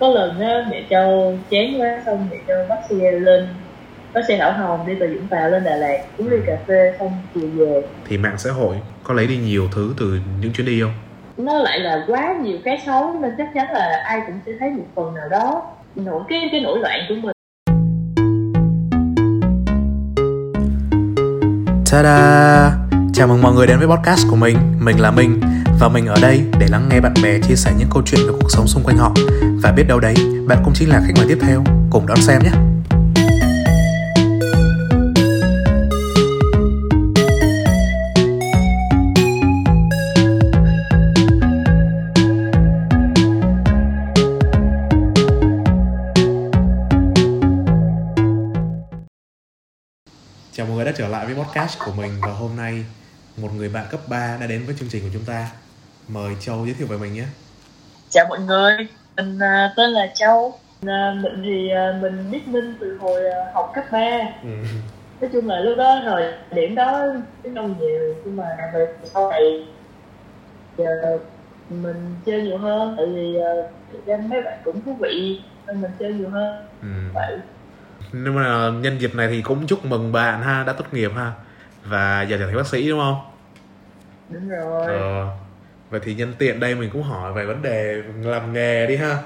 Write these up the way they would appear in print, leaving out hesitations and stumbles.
Có lần á, mẹ Châu chán quá, xong mẹ Châu bắt xe lên, bắt xe Thảo Hồng đi từ Vũng Tàu lên Đà Lạt uống ly cà phê xong chiều về. Thì mạng xã hội có lấy đi nhiều thứ từ những chuyến đi không? Nó lại là quá nhiều cái xấu nên chắc chắn là ai cũng sẽ thấy một phần nào đó nổi cái nổi loạn của mình. Ta-da! Chào mừng mọi người đến với podcast của mình. Mình là Minh và mình ở đây để lắng nghe bạn bè chia sẻ những câu chuyện về cuộc sống xung quanh họ. Và biết đâu đấy, bạn cũng chính là khách mời tiếp theo. Cùng đón xem nhé! Chào mọi người đã trở lại với podcast của mình. Và hôm nay một người bạn cấp 3 đã đến với chương trình của chúng ta. Mời Châu giới thiệu về mình nhé. Chào mọi người, mình tên là Châu. Mình thì mình biết Minh từ hồi học cấp 3. Nói chung là lúc đó rồi điểm đó tiếng Đông nhiều, nhưng mà về sau này giờ mình chơi nhiều hơn. Tại vì mấy bạn cũng thú vị nên mình chơi nhiều hơn. Vậy. Nhưng mà nhân dịp này thì cũng chúc mừng bạn ha, đã tốt nghiệp ha, và giờ trở thành bác sĩ đúng không? Đúng rồi. Vậy thì nhân tiện đây mình cũng hỏi về vấn đề làm nghề đi ha.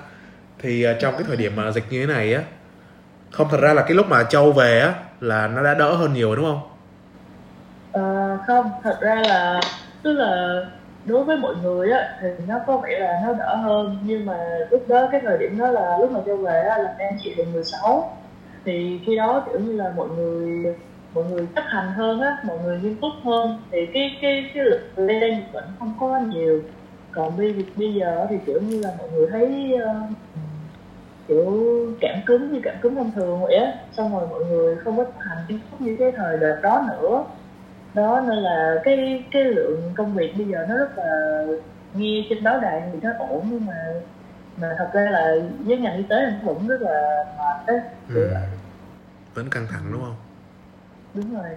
Thì trong cái thời điểm mà dịch như thế này á, không, thật ra là cái lúc mà Châu về á là nó đã đỡ hơn nhiều đúng không? Không, thật ra là tức là đối với mọi người á thì nó có vẻ là nó đỡ hơn, nhưng mà lúc đó cái thời điểm đó là lúc mà Châu về á là đang chịu được 16. Thì khi đó kiểu như là mọi người chấp hành hơn á, mọi người nghiêm túc hơn, thì cái lực lây lan vẫn không có nhiều. Còn bây giờ thì kiểu như là mọi người thấy kiểu cảm cúm như cảm cúm thông thường vậy á, xong rồi mọi người không có chấp hành nghiêm túc như cái thời đợt đó nữa đó, nên là cái lượng công việc bây giờ nó rất là, nghe trên báo đài thì nó ổn, nhưng mà thật ra là với ngành y tế thì cũng rất là mệt đấy. Vẫn căng thẳng đúng không? Đúng rồi.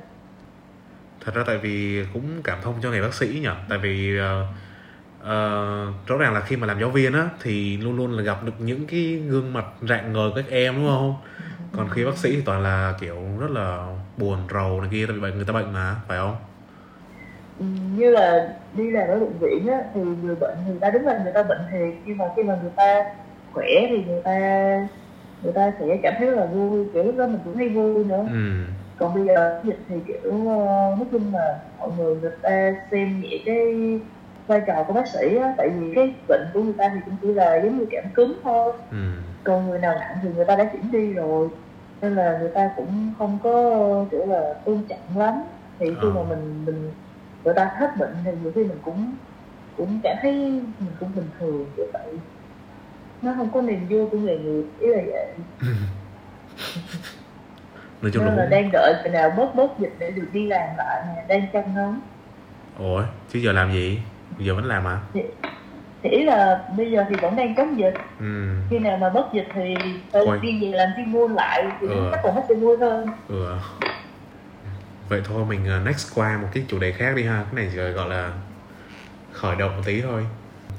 Thật ra tại vì cũng cảm thông cho nghề bác sĩ nhỉ. Tại vì rõ ràng là khi mà làm giáo viên á thì luôn luôn là gặp được những cái gương mặt rạng ngời các em đúng không? Còn khi bác sĩ thì toàn là kiểu rất là buồn rầu này kia, tại vì người ta bệnh mà, phải không? Như là đi làm ở bệnh viện á thì người bệnh thì ta đúng là người ta bệnh thiệt, nhưng mà khi mà người ta khỏe thì người ta sẽ cảm thấy rất là vui, kiểu lúc đó mình cũng thấy vui nữa. Còn bây giờ dịch thì kiểu nói chung là mọi người ta xem nhẹ cái vai trò của bác sĩ á, tại vì cái bệnh của người ta thì cũng chỉ là giống như cảm cúm thôi. Còn người nào nặng thì người ta đã chuyển đi rồi, nên là người ta cũng không có kiểu là tôn trọng lắm. Thì khi mà người ta hết bệnh thì nhiều khi mình cũng cảm thấy mình cũng bình thường vậy, vậy nó không có niềm vui của nghề nghiệp, ý là vậy. Nên là đang đợi người nào bớt dịch để được đi làm lại nè, đang chăm nóng. Ủa chứ giờ làm gì? Giờ vẫn làm hả? Thì ý là bây giờ thì vẫn đang chống dịch. Khi nào mà bớt dịch thì phải đi về làm chuyên môn lại thì chắc còn hết chuyên môn hơn. Vậy thôi mình next qua một cái chủ đề khác đi ha. Cái này chỉ gọi là khởi động một tí thôi.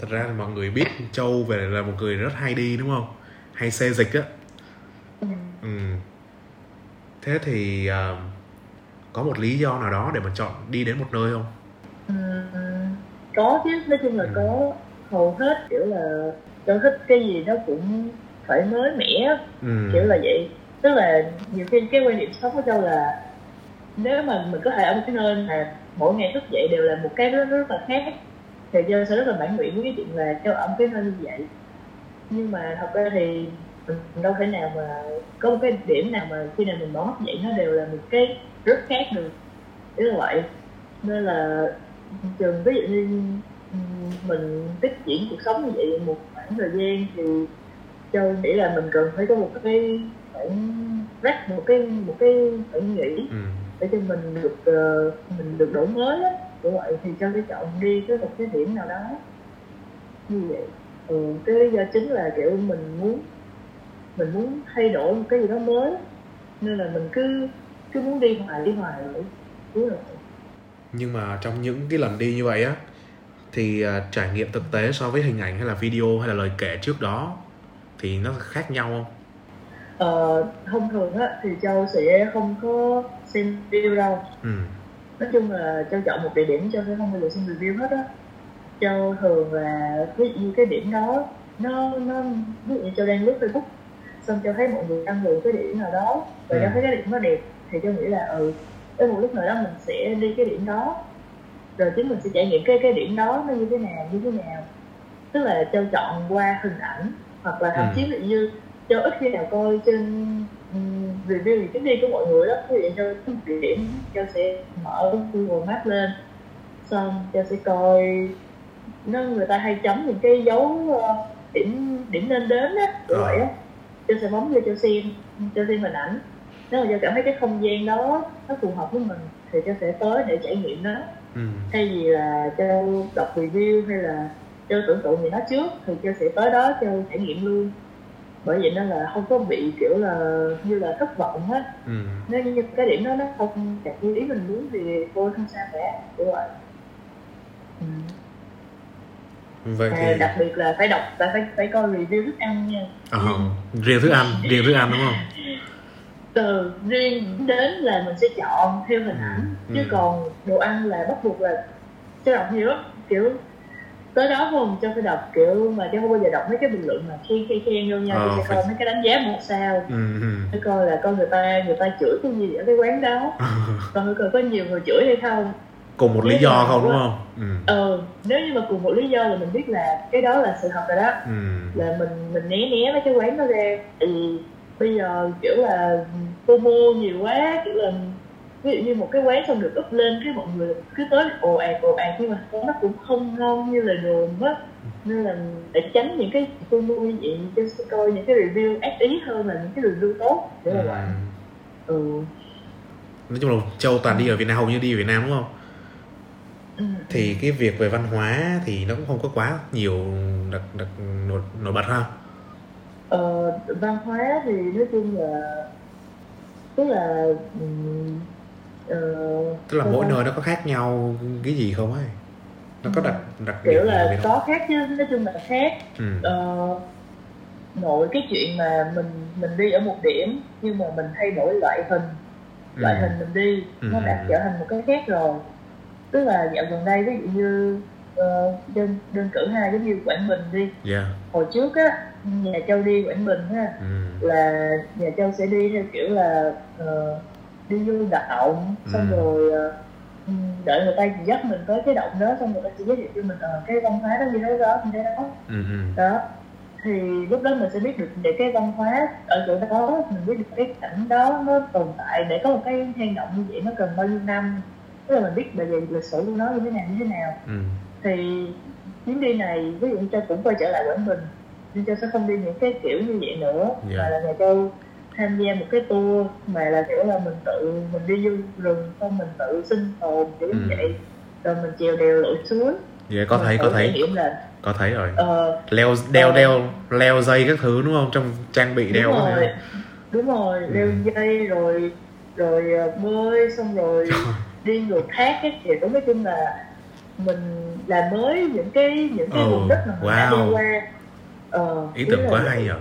Thật ra là mọi người biết Châu về là một người rất hay đi đúng không? Hay xê dịch á. Thế thì có một lý do nào đó để mà chọn đi đến một nơi không? Có chứ, nói chung là có. Hầu hết kiểu là tôi thích cái gì nó cũng phải mới mẻ. Kiểu là vậy. Tức là nhiều khi cái quan điểm sống của Châu là nếu mà mình có thể ở một cái nơi mà mỗi ngày thức dậy đều là một cái rất là khác thì Châu sẽ rất là mãn nguyện với cái chuyện là Châu ở một cái nơi như vậy. Nhưng mà thật ra thì mình đâu thể nào mà có một cái điểm nào mà khi nào mình bỏ thức dậy nó đều là một cái rất khác được, ý là vậy. Nên là chừng ví dụ như mình tiếp diễn cuộc sống như vậy một khoảng thời gian thì Châu nghĩ là mình cần phải có một cái phải nghĩ để cho mình được đổi mới á, kiểu vậy. Thì Châu sẽ chọn đi tới một cái điểm nào đó như vậy. Cái lý do chính là kiểu mình muốn thay đổi một cái gì đó mới, nên là mình cứ muốn đi hoài vậy, cứ vậy. Nhưng mà trong những cái lần đi như vậy á thì trải nghiệm thực tế so với hình ảnh hay là video hay là lời kể trước đó thì nó khác nhau không? Thông thường á, thì Châu sẽ không có xem review đâu. Nói chung là Châu chọn một địa điểm Châu sẽ không bao giờ xem review hết á. Châu thường là ví dụ như cái điểm đó nó ví dụ như Châu đang lướt Facebook, xong Châu thấy mọi người đăng lượng cái điểm nào đó và Châu thấy cái điểm nó đẹp thì Châu nghĩ là tới một lúc nào đó mình sẽ đi cái điểm đó, rồi chính mình sẽ trải nghiệm cái điểm đó nó như thế nào. Tức là Châu chọn qua hình ảnh, hoặc là thậm chí là như Châu ít khi nào coi trên review chuyến đi của mọi người đó, thì Châu địa điểm Châu sẽ mở Google Maps lên, xong Châu sẽ coi người ta hay chấm những cái dấu điểm nên đến á, vậy á Châu sẽ bấm vô Châu xem hình ảnh. Nếu mà Châu cảm thấy cái không gian đó nó phù hợp với mình thì Châu sẽ tới để trải nghiệm nó. Thay vì là Châu đọc review hay là Châu tưởng tượng gì nó trước thì Châu sẽ tới đó Châu trải nghiệm luôn. Bởi vậy nên là không có bị kiểu là như là thất vọng hết. Nếu như cái điểm đó nó không đạt như ý mình muốn thì thôi không sao cả, đúng rồi. Đặc biệt là phải đọc, phải coi review thức ăn nha. Review thức ăn đúng không? Từ riêng đến là mình sẽ chọn theo hình ảnh, chứ còn đồ ăn là bắt buộc là sẽ đọc nhiều lắm, kiểu tới đó không Châu phải đọc, kiểu mà Châu không bao giờ đọc mấy cái bình luận mà khen đâu nha. Châu sẽ coi mấy cái đánh giá 1 sao, để coi là coi người ta chửi cái gì ở cái quán đó, còn có nhiều người chửi hay không, cùng một lý do không, đúng không? Nếu như mà cùng một lý do là mình biết là cái đó là sự thật rồi đó, là mình né mấy cái quán đó ra. Bây giờ kiểu là promo nhiều quá, kiểu là ví dụ như một cái quán xong được up lên cái mọi người cứ tới ồ ạt, nhưng mà nó cũng không ngon như là đồn á, nên là để tránh những cái promo như vậy Châu sẽ coi những cái review ác ý hơn là những cái review tốt để mà bạn. Nói chung là Châu toàn đi ở Việt Nam, hầu như đi ở Việt Nam đúng không? Thì cái việc về văn hóa thì nó cũng không có quá nhiều đặc nổi bật ha. Văn hóa thì nói chung là tức là mỗi nơi nó có khác nhau cái gì không ấy, nó có đặc kiểu điểm là có khác chứ, nói chung là khác. Nội cái chuyện mà mình đi ở một điểm nhưng mà mình thay đổi loại hình mình đi, nó đã trở thành một cái khác rồi. Tức là dạo gần đây ví dụ như đơn cử ha, giống như Quảng Bình đi. Hồi trước á, nhà Châu đi Quảng Bình ha, là nhà Châu sẽ đi theo kiểu là đi vô động, xong rồi đợi người ta dắt mình tới cái động đó, xong người ta chỉ giới thiệu cho mình cái văn hóa đó như thế đó như thế đó. Đó thì lúc đó mình sẽ biết được để cái văn hóa ở chỗ đó, mình biết được cái cảnh đó nó tồn tại để có một cái hang động như vậy nó cần bao nhiêu năm, tức là mình biết về lịch sử của nó như thế nào. Thì chuyến đi này ví dụ Châu cũng quay trở lại Quảng Bình, nhưng Châu sẽ không đi những cái kiểu như vậy nữa, mà là nhà Châu tham gia một cái tour mà là kiểu là mình đi vô rừng, xong mình tự sinh tồn kiểu như vậy, rồi mình trèo đèo lội suối. Có thấy rồi. Leo dây các thứ đúng không, trong trang bị đeo đúng rồi. Leo dây rồi bơi, xong rồi đi ngược thác các kiểu. Nói chung là mình làm mới những cái vùng đất mà mình đã đi qua. Ý tưởng quá hay rồi.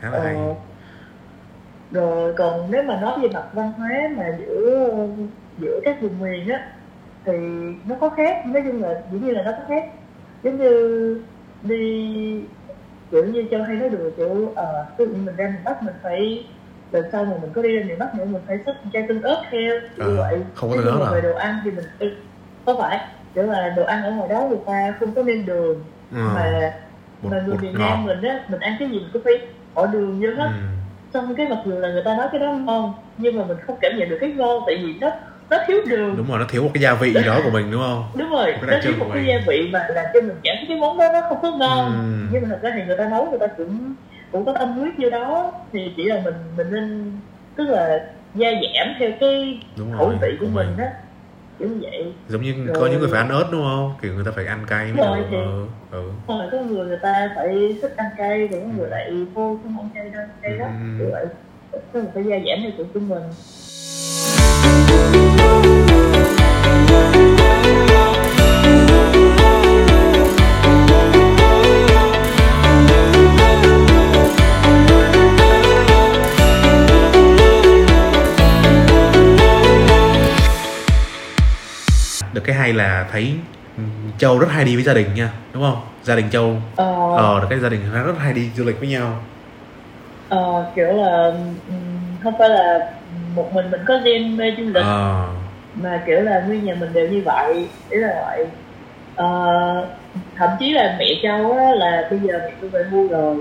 Khá là hay. Rồi còn nếu mà nói về mặt văn hóa mà giữa các vùng miền á thì nó có khác, nói chung là dĩ nhiên là nó có khác. Giống như đi kiểu như Châu hay nói đùa kiểu ví dụ mình ra miền Bắc mình phải lần sau mà mình có đi ra miền Bắc nữa mình phải xách chai tương ớt theo như vậy. Không có tương ớt rồi. Về đồ ăn thì mình có phải kiểu là đồ ăn ở ngoài đó người ta không có nêm đường, mà người Việt Nam mình á, mình ăn cái gì mình cũng phải bỏ đường vô hết. Xong cái mặc dù là người ta nói cái đó ngon nhưng mà mình không cảm nhận được cái ngon, tại vì nó thiếu đường. Đúng rồi, nó thiếu một cái gia vị đó của mình đúng không? Đúng rồi, nó thiếu một cái gia vị mà làm cho mình cảm thấy cái món đó nó không có ngon. Nhưng mà thật ra thì người ta nấu người ta cũng có tâm huyết vô đó, thì chỉ là mình nên tức là gia giảm theo cái khẩu vị của mình á, kiểu vậy. Giống như rồi, có những người phải ăn ớt đúng không? Kiểu người ta phải ăn cay mới được. Rồi có người ta phải thích ăn cay, rồi người lại vô không ăn cay đâu, cay đó. Kiểu vậy. Tức là phải gia giảm theo kiểu của mình. được cái hay là thấy Châu rất hay đi với gia đình nha, đúng không? Gia đình Châu cái gia đình rất hay đi du lịch với nhau. Kiểu là không phải là một mình có gen mê du lịch mà kiểu là nguyên nhà mình đều như vậy, ý là vậy. Thậm chí là mẹ Châu á, là bây giờ mẹ tôi về hưu rồi,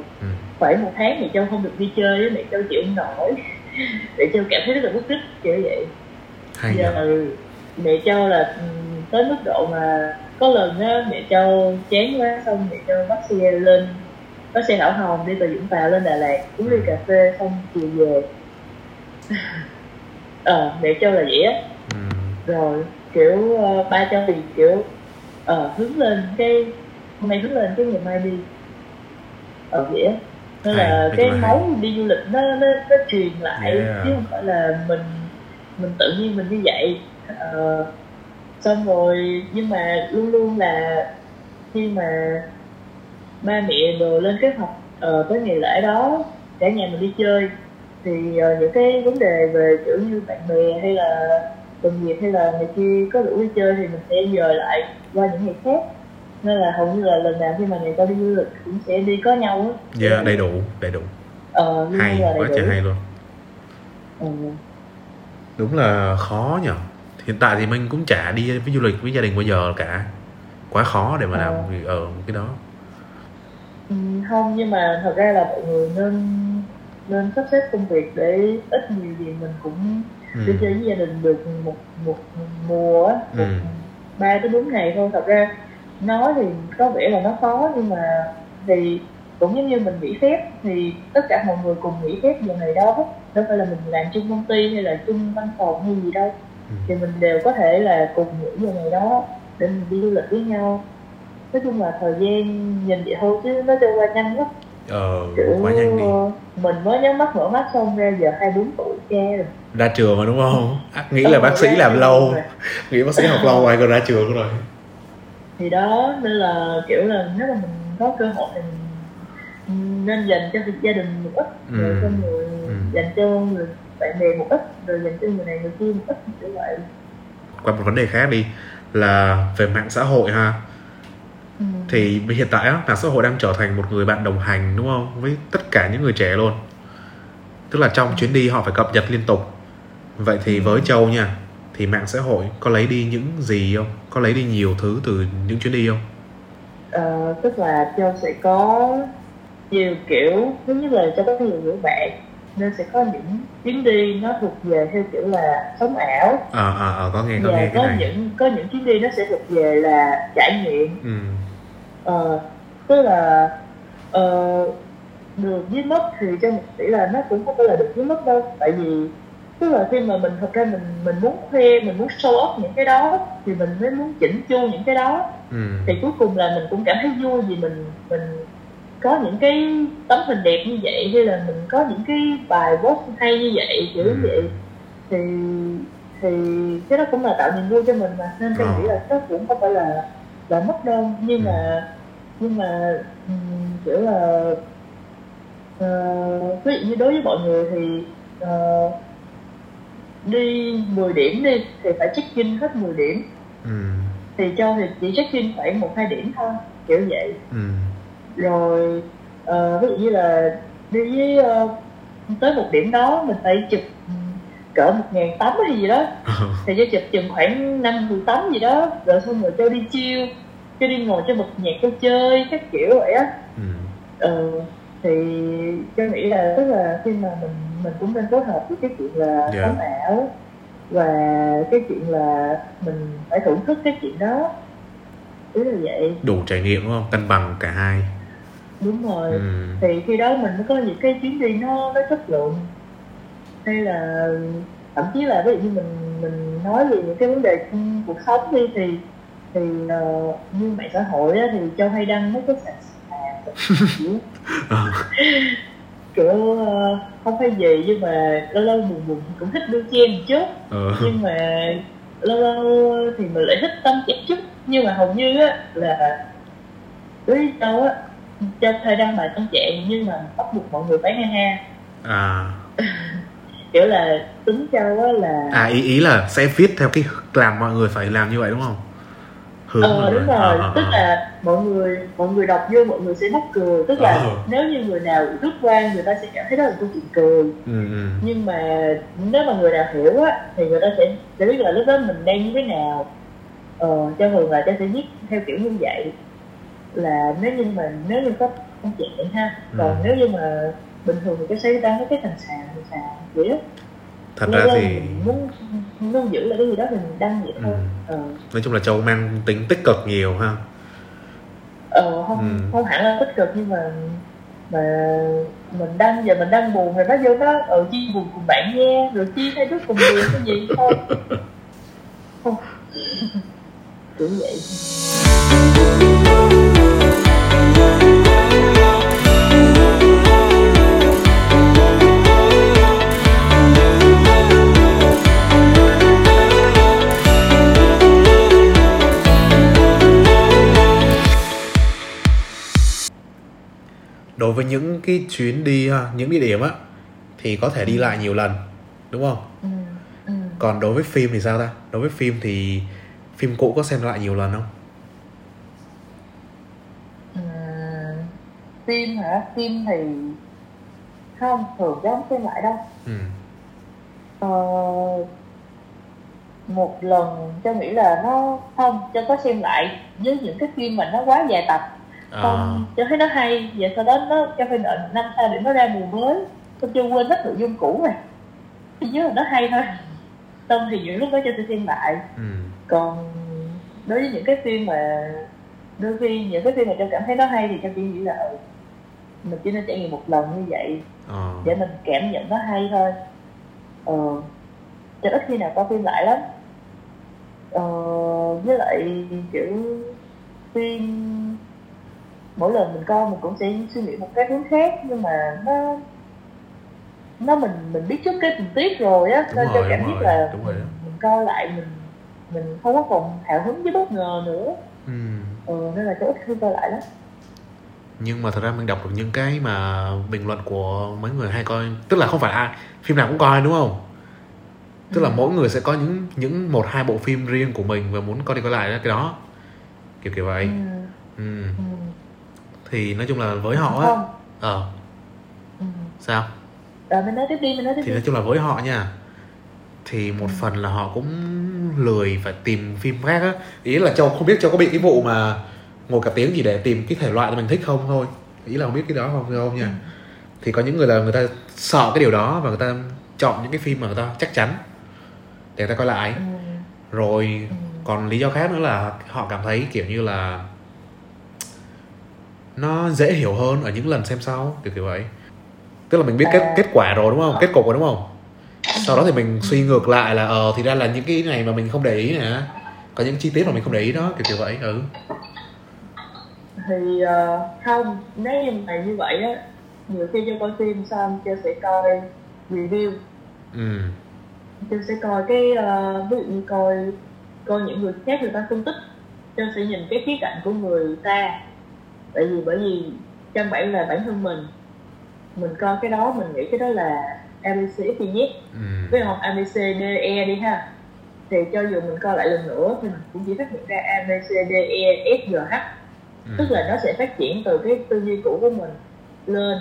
khoảng một tháng mẹ Châu không được đi chơi, mẹ Châu chịu không nổi, mẹ Châu cảm thấy rất là bức rứt kiểu vậy. Hay giờ mẹ Châu là tới mức độ mà có lần á mẹ Châu chán quá, xong mẹ Châu bắt xe lên, bắt xe Hảo Hồng đi từ Vũng Tàu lên Đà Lạt uống ly cà phê xong chiều về. Mẹ Châu là vậy á. Rồi kiểu ba Châu thì kiểu hướng lên cái hôm nay hướng lên cái ngày mai đi vậy á, nên là cái máu đi du lịch nó truyền lại, chứ không phải là mình tự nhiên mình như vậy. Xong rồi nhưng mà luôn luôn là khi mà ba mẹ đồ lên kế hoạch tới ngày lễ đó cả nhà mình đi chơi thì những cái vấn đề về kiểu như bạn bè hay là đồng nghiệp hay là người kia có đủ đi chơi thì mình sẽ dời lại qua những ngày khác, nên là hầu như là lần nào khi mà người ta đi du lịch cũng sẽ đi có nhau á. Dạ, đầy đủ hay quá trời, hay luôn. Đúng là khó nhở. Hiện tại thì mình cũng chả đi với du lịch với gia đình bao giờ cả, quá khó để mà làm cái đó. Không, nhưng mà thật ra là mọi người nên sắp xếp công việc để ít nhiều gì mình cũng đi chơi với gia đình được một mùa á, 3-4 ngày thôi. Thật ra nói thì có vẻ là nó khó, nhưng mà thì cũng giống như mình nghỉ phép thì tất cả mọi người cùng nghỉ phép giờ này đó, đâu phải là mình làm chung công ty hay là chung văn phòng hay gì đâu, thì mình đều có thể là cùng nghỉ giờ này đó để mình đi du lịch với nhau. Nói chung là thời gian nhìn vậy thôi chứ nó trôi qua nhanh lắm. Quá nhanh đi. Mình mới nhắm mắt mở mắt xong ra giờ 24 tuổi cha rồi. Ra trường rồi đúng không? Nghĩ là bác sĩ làm lâu, nghĩ bác sĩ học lâu rồi còn ra trường rồi. Thì đó, nên là kiểu là nếu mà mình có cơ hội thì mình nên dành cho gia đình một ít, rồi cho người, dành cho người bạn bè một ít, rồi dành cho người này người kia một ít như vậy. Qua một vấn đề khác đi là về mạng xã hội ha. Thì hiện tại á, mạng xã hội đang trở thành một người bạn đồng hành đúng không, với tất cả những người trẻ luôn. Tức là trong chuyến đi họ phải cập nhật liên tục. Vậy thì với Châu nha, thì mạng xã hội có lấy đi những gì không? Có lấy đi nhiều thứ từ những chuyến đi không? Tức là Châu sẽ có nhiều kiểu. Thứ nhất là Châu có nhiều bạn nên sẽ có những chuyến đi nó thuộc về theo kiểu là sống ảo. Có nghe cái này. Có những chuyến đi nó sẽ thuộc về là trải nghiệm. Tức là được với mất thì cho mình nghĩ là nó cũng không phải là được với mất đâu, tại vì tức là khi mà mình thật ra mình muốn khoe, mình muốn show off những cái đó thì mình mới muốn chỉnh chu những cái đó. Thì cuối cùng là mình cũng cảm thấy vui vì mình có những cái tấm hình đẹp như vậy, hay là mình có những cái bài post hay như vậy kiểu như vậy, thì cái đó cũng là tạo niềm vui cho mình mà, nên tôi nghĩ là nó cũng không phải là mất đâu. Nhưng mà kiểu là ví dụ như đối với mọi người thì đi 10 điểm đi thì phải check in hết 10 điểm. Thì Châu thì chỉ check in khoảng 1-2 điểm thôi kiểu vậy. Rồi ví dụ như là đi với tới một điểm đó mình phải chụp cỡ 1.000 tấm hay gì đó, thì Châu chụp chừng khoảng 5-10 tấm gì đó, rồi xong rồi Châu đi chill, Châu đi ngồi cho bật nhạc, Châu chơi các kiểu vậy á. Thì Châu nghĩ là tức là khi mà mình cũng nên phối hợp với cái chuyện là sống ảo và cái chuyện là mình phải thưởng thức cái chuyện đó. Ý là vậy. Đủ trải nghiệm đúng không? Cân bằng cả hai. Đúng rồi. Thì khi đó mình mới có những cái chuyến đi nó chất lượng. Hay là thậm chí là ví dụ như mình nói về những cái vấn đề cuộc sống đi thì như mạng xã hội á, thì Châu hay đăng mấy cái kiểu không phải gì, nhưng mà lâu lâu buồn cũng thích đôi chen một chút. Nhưng mà lâu lâu thì mình lại thích tâm trạng chút. Nhưng mà hầu như á là với Châu á, Châu thay đăng bài tâm trạng nhưng mà bắt buộc mọi người phải ha ha. Kiểu là tính Châu á là ý là sẽ viết theo cái làm mọi người phải làm như vậy đúng không? Đúng rồi, tức là mọi người đọc vô mọi người sẽ mắc cười, tức là nếu như người nào rút quan người ta sẽ cảm thấy đó là câu chuyện cười. Nhưng mà nếu mà người nào hiểu á thì người ta sẽ biết là lúc đó mình đang như thế nào. Cho thường là ta sẽ viết theo kiểu như vậy, là nếu như có công chuyện ha, còn nếu như mà bình thường thì cái sấy ta nó cái thành xà vậy đó. Thật ra thì muốn giữ lại cái gì đó mình đăng vậy thôi. Nói chung là Châu mang tính tích cực nhiều ha. Không hẳn là tích cực, nhưng mà mình đăng và mình đăng buồn rồi nó vô đó chia buồn cùng bạn nha, rồi chia hai đứa cùng buồn cái gì thôi. Kiểu vậy. Đối với những cái chuyến đi ha, những địa điểm á thì có thể đi lại nhiều lần, đúng không? Còn đối với phim thì sao ta? Đối với phim thì phim cũ có xem lại nhiều lần không? Phim hả? Phim thì không, thường không xem lại đâu. Một lần cho nghĩ là nó không, cho có xem lại với những cái phim mà nó quá dài tập. Không, cho thấy nó hay và sau đó nó cho phim năm sau để nó ra mùa mới, không cho quên hết nội dung cũ này, chứ nó hay thôi. Xong thì những lúc đó cho tôi xem lại. Còn đối với những cái phim mà đôi khi những cái phim mà tôi cảm thấy nó hay thì tôi chỉ nghĩ là mình chỉ nên trải nghiệm một lần như vậy để mình cảm nhận nó hay thôi. Cho ít khi nào coi phim lại lắm. Với lại kiểu phim mỗi lần mình coi mình cũng sẽ suy nghĩ một cái hướng khác, nhưng mà nó mình biết trước cái tình tiết rồi á, nên cho cảm giác là mình coi lại mình không có còn hào hứng với bất ngờ nữa. Nên là cho ít khi coi lại lắm. Nhưng mà thật ra mình đọc được những cái mà bình luận của mấy người hay coi, tức là không phải ai phim nào cũng coi đúng không? Tức là mỗi người sẽ có những một hai bộ phim riêng của mình và muốn coi đi coi lại cái đó, kiểu vậy. Thì nói chung là với họ á sao? Mình nói tiếp đi. Nói chung là với họ nha, thì một phần là họ cũng lười phải tìm phim khác á. Ý là Châu không biết Châu có bị cái vụ mà ngồi cả tiếng gì để tìm cái thể loại mình thích không thôi. Ý là không biết cái đó không nha. Thì có những người là người ta sợ cái điều đó và người ta chọn những cái phim mà người ta chắc chắn để người ta coi lại. Rồi còn lý do khác nữa là họ cảm thấy kiểu như là nó dễ hiểu hơn ở những lần xem sau, kiểu vậy. Tức là mình biết kết quả rồi đúng không? Kết cục rồi đúng không? Sau đó thì mình suy ngược lại là thì ra là những cái này mà mình không để ý nè, có những chi tiết mà mình không để ý đó, kiểu vậy. Thì không, nếu như mà như vậy á, nhiều khi cho coi phim xong cho sẽ coi review. Cho sẽ coi cái ví dụ như coi những người khác người ta phân tích, cho sẽ nhìn cái khía cạnh của người ta. Bởi vì căn bản là bản thân mình coi cái đó mình nghĩ cái đó là ABCDZ, với không ABCDE đi ha, thì cho dù mình coi lại lần nữa thì mình cũng chỉ phát hiện ra ABCDEFGH. Tức là nó sẽ phát triển từ cái tư duy cũ của mình lên,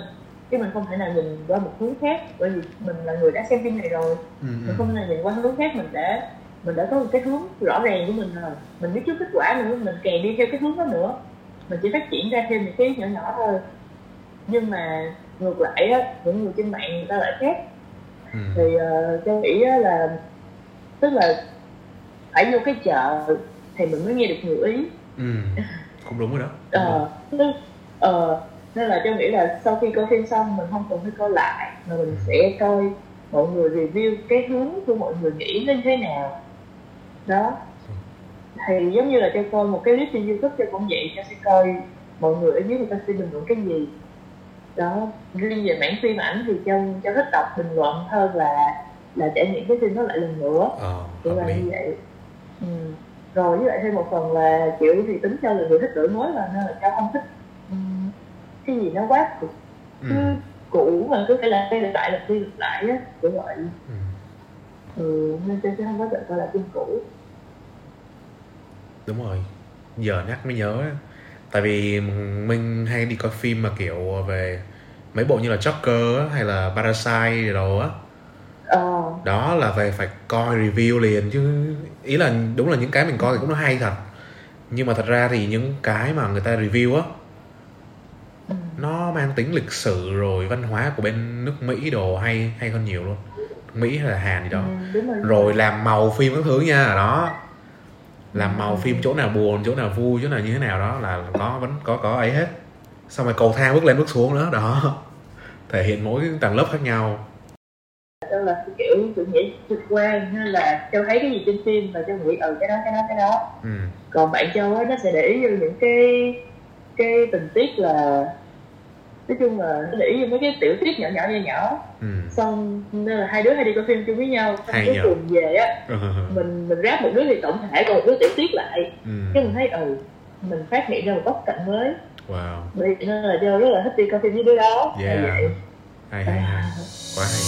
chứ mình không thể nào nhìn qua một hướng khác, bởi vì mình là người đã xem phim này rồi. Mình không thể nào nhìn qua hướng khác, mình đã có một cái hướng rõ ràng của mình rồi, mình biết trước kết quả nữa, mình càng đi theo cái hướng đó nữa, mình chỉ phát triển ra thêm một cái nhỏ thôi. Nhưng mà ngược lại á, những người trên mạng người ta lại khác. Thì tôi nghĩ á là tức là phải vô cái chợ thì mình mới nghe được nhiều ý. Cũng đúng rồi đó. Nên là tôi nghĩ là sau khi coi phim xong mình không cần phải coi lại, mà mình sẽ coi mọi người review cái hướng của mọi người nghĩ lên thế nào đó. Thì giống như là cho coi một cái clip trên YouTube cho cũng vậy, cho sẽ coi mọi người ở dưới người ta sẽ bình luận cái gì đó. Riêng về mảng phim ảnh thì cho thích đọc bình luận hơn là trải nghiệm cái phim nó lại lần nữa, kiểu là như vậy. Rồi với lại thêm một phần là kiểu thì tính cho là người thích đổi mới mà, nên là cho không thích cái gì nó quá cũ mà cứ phải làm lại á, kiểu vậy. Nên cho sẽ không có đợi coi là phim cũ. Đúng rồi. Giờ nhắc mới nhớ ấy. Tại vì mình hay đi coi phim mà kiểu về mấy bộ như là Joker hay là Parasite gì đó á. Đó là về phải coi review liền chứ. Ý là đúng là những cái mình coi thì cũng nó hay thật, nhưng mà thật ra thì những cái mà người ta review á, nó mang tính lịch sử rồi văn hóa của bên nước Mỹ đồ hay hơn nhiều luôn. Mỹ hay là Hàn gì đó. Rồi làm màu phim các thứ nha. Đó, làm màu phim chỗ nào buồn, chỗ nào vui, chỗ nào như thế nào đó là có, vẫn có ấy hết. Xong rồi cầu thang bước lên bước xuống nữa. Đó, thể hiện mỗi tầng lớp khác nhau. Tôi là kiểu tôi nghĩ trực quan, hay là Châu thấy cái gì trên phim và Châu nghĩ cái đó. Còn bạn Châu ấy, nó sẽ để ý vô những cái tình tiết, là nói chung là để ý vô mấy cái tiểu tiết nhỏ. Xong nên là hai đứa hay đi coi phim chung với nhau, xong cuối cùng về á, mình ráp một đứa thì tổng thể, còn một đứa tiểu tiết lại. Cái mình thấy mình phát hiện ra một góc cạnh mới. Wow. Vậy nên là Châu rất là thích đi coi phim với đứa đó. Yeah. Vậy. Hay. Quá hay.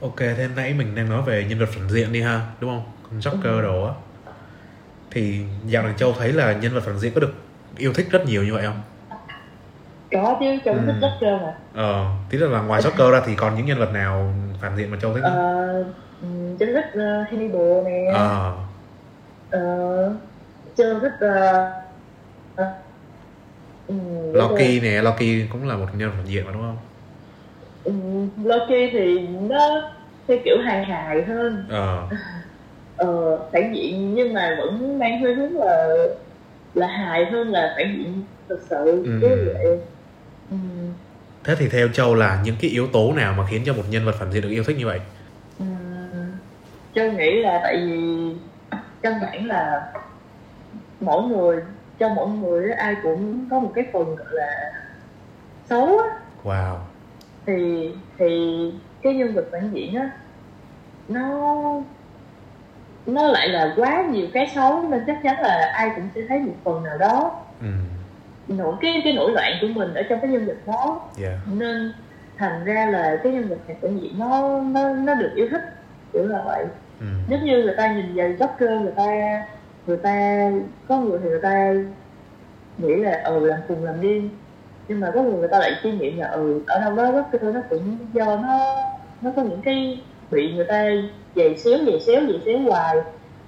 Ok, thế nãy mình đang nói về nhân vật phản diện đi ha, đúng không? Con Joker đồ á. Thì dạo này Châu thấy là nhân vật phản diện có được yêu thích rất nhiều như vậy không? Có chứ, Châu thích Joker mà. Tí là ngoài Joker ra thì còn những nhân vật nào phản diện mà Châu thích? Châu thích Hannibal nè. Châu thích Loki nè. Loki cũng là một nhân vật phản diện mà đúng không? Loki thì nó theo kiểu hài hơn, phản diện nhưng mà vẫn mang hơi hướng là hài hơn là phản diện thực sự. Thế thì theo Châu là những cái yếu tố nào mà khiến cho một nhân vật phản diện được yêu thích như vậy? Châu nghĩ là tại vì căn bản là mỗi người ai cũng có một cái phần gọi là xấu á. Wow. Thì cái nhân vật phản diện á, nó lại là quá nhiều cái xấu, nên chắc chắn là ai cũng sẽ thấy một phần nào đó cái nỗi loạn của mình ở trong cái nhân vật đó. Nên thành ra là cái nhân vật phản diện nó được yêu thích kiểu là vậy. Giống như người ta nhìn vào Joker, người ta có người thì người ta nghĩ là làm cùng làm điên, nhưng mà có người ta lại suy nghĩ là ở đâu đó Joker nó cũng do nó có những cái bị người ta giày xéo hoài,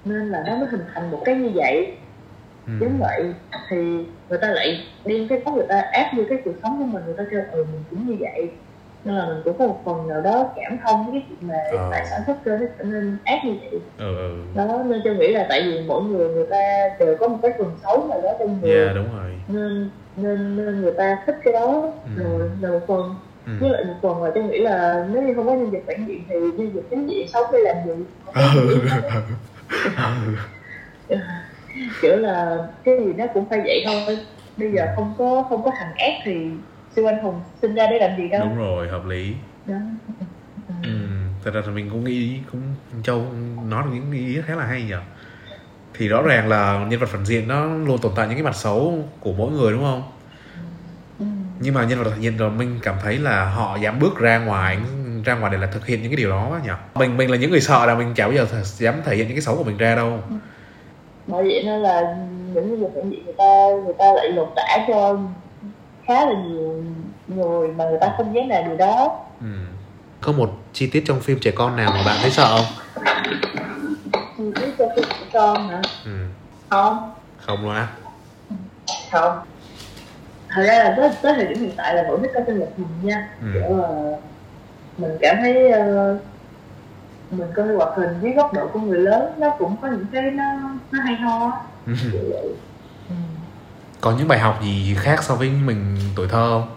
nên là nó mới hình thành một cái như vậy. Đúng vậy, thì người ta lại đem cái đó người ta áp vô cái cuộc sống của mình, người ta kêu mình cũng như vậy, nên là mình cũng có một phần nào đó cảm thông với cái chuyện mà tại sao Joker nó trở nên ác như vậy. Đó, nên tôi nghĩ là tại vì mỗi người ta đều có một cái phần xấu nào đó trong người. Đúng rồi. Nên người ta thích cái đó là một phần. Với lại một phần là tôi nghĩ là nếu như không có nhân vật phản diện thì nhân vật chính diện sống để làm gì? Kiểu là cái gì nó cũng phải vậy thôi. Bây giờ không có thằng ác thì siêu anh hùng sinh ra để làm gì đâu. Đúng rồi, hợp lý đó. Thật ra thì mình cũng nghĩ, cũng Châu nói được những ý khá là hay nhỉ. Thì rõ ràng là nhân vật phản diện nó luôn tồn tại những cái mặt xấu của mỗi người đúng không? Nhưng mà nhân vật phản diện rồi mình cảm thấy là họ dám bước ra ngoài để là thực hiện những cái điều đó nhỉ. Mình là những người sợ là mình chả bao giờ dám thể hiện những cái xấu của mình ra đâu. Bởi vậy nên là những nhân vật phản diện người ta lại lột tả cho khá là nhiều người mà người ta không dám làm điều đó. Có một chi tiết trong phim trẻ con nào mà bạn thấy sợ không? Chi tiết trong phim trẻ con hả? Không luôn á. Không. Thật ra là tới thời điểm hiện tại là vẫn thích các nhân vật mình nha. Kiểu là mình cảm thấy mình coi hoạt hình với góc độ của người lớn nó cũng có những cái nó hay ho. Có những bài học gì khác so với mình tuổi thơ không?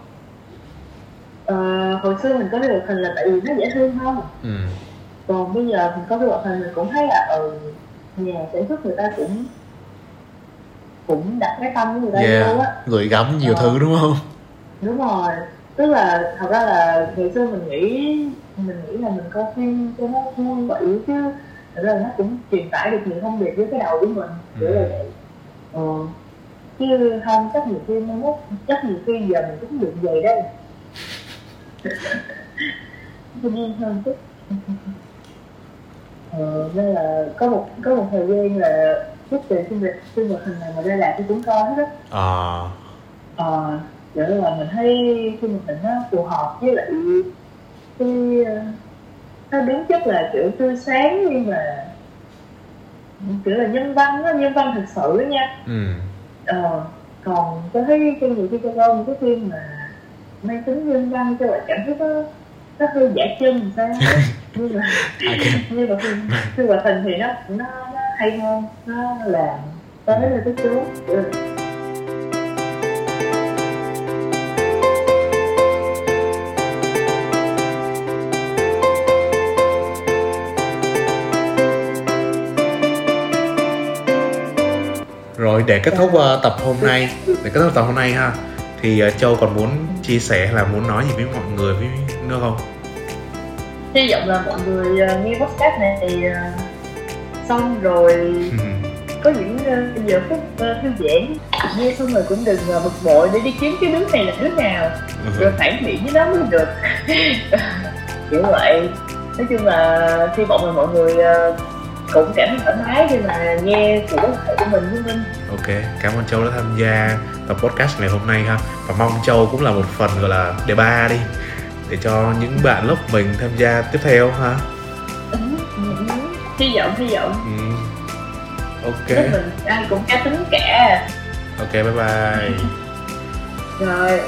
Hồi xưa mình có cái hoạt hình là tại vì nó dễ thương hơn. Còn bây giờ mình có cái hoạt hình mình cũng thấy là nhà sản xuất người ta cũng đặt cái tâm của người ta vô á, gửi gắm nhiều thứ đúng không? Đúng rồi, tức là thật ra là ngày xưa mình nghĩ là mình coi phim cho nó vui vậy, chứ Thật ra nó cũng truyền tải được những thông điệp với cái đầu của mình, kiểu là vậy. Chứ không chắc nhiều khi nó mốt, chắc nhiều khi giờ mình cũng được vậy đấy. Tôi nhiên hơn chút. Nên là có một thời gian là trước tiền sinh vật hình này mà ra làm tôi cũng coi hết á. Vậy là mình thấy sinh vật hình nó phù hợp với lại cái nó đúng chất là kiểu tươi sáng nhưng mà kiểu là nhân văn á, nhân văn thực sự đó nha. Còn tôi thấy trên nhiều khi cho coi một cái phim mà mang tính nhân văn cho lại cảm thấy nó hơi giả chân sao á. Nhưng mà khi hoạt hình thì nó hay hơn, nó làm tới là tới chú. Rồi để kết thúc tập hôm nay ha, thì Châu còn muốn chia sẻ hay là muốn nói gì với mọi người với nữa không? Hy vọng là mọi người nghe podcast này thì xong rồi có những giờ phút thư giãn, nghe xong rồi cũng đừng bực bội để đi kiếm cái đứa này là đứa nào rồi phản biện với nó mới được. Kiểu vậy. Nói chung là hy vọng là mọi người cũng cảm thấy thoải mái khi mà nghe cuộc đối thoại của mình với Minh. Ok, cảm ơn Châu đã tham gia tập podcast ngày hôm nay ha, và mong Châu cũng là một phần gọi là đề ba đi để cho những bạn lớp mình tham gia tiếp theo ha. Hy vọng. Ok. Lớp mình ai cũng cá tính cả. Ok, bye bye. Rồi.